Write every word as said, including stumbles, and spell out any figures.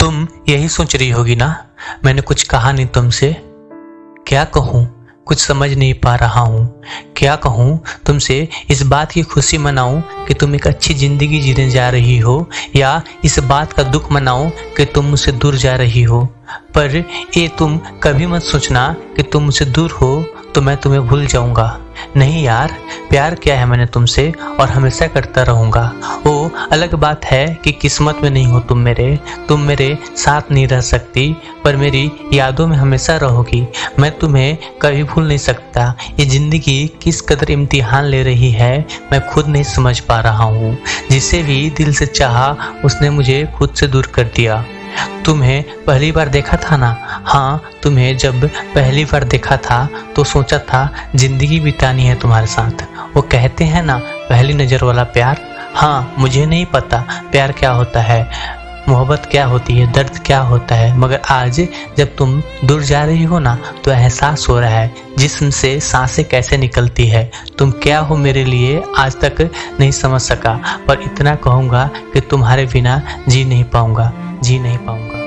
तुम यही सोच रही होगी ना, मैंने कुछ कहा नहीं तुमसे। क्या कहूँ, कुछ समझ नहीं पा रहा हूँ। क्या कहूँ तुमसे, इस बात की खुशी मनाऊँ कि तुम एक अच्छी ज़िंदगी जीने जा रही हो, या इस बात का दुख मनाऊँ कि तुम मुझसे दूर जा रही हो। पर ये तुम कभी मत सोचना कि तुम मुझसे दूर हो तो मैं तुम्हें भूल जाऊँगा। नहीं यार, प्यार किया है मैंने तुमसे और हमेशा करता रहूँगा। वो अलग बात है कि किस्मत में नहीं हो तुम मेरे, तुम मेरे साथ नहीं रह सकती, पर मेरी यादों में हमेशा रहोगी। मैं तुम्हें कभी भूल नहीं सकता। ये ज़िंदगी किस कदर इम्तिहान ले रही है मैं खुद नहीं समझ पा रहा हूँ। जिसे भी दिल से चाहा उसने मुझे खुद से दूर कर दिया। तुम्हें पहली बार देखा था ना, हाँ तुम्हें जब पहली बार देखा था तो सोचा था जिंदगी बितानी है तुम्हारे साथ। वो कहते हैं ना पहली नज़र वाला प्यार। हाँ, मुझे नहीं पता प्यार क्या होता है, मोहब्बत क्या होती है, दर्द क्या होता है, मगर आज जब तुम दूर जा रही हो ना तो एहसास हो रहा है जिस्म से सांसें कैसे निकलती है। तुम क्या हो मेरे लिए आज तक नहीं समझ सका, पर इतना कहूँगा कि तुम्हारे बिना जी नहीं पाऊँगा, जी नहीं पाऊँगा।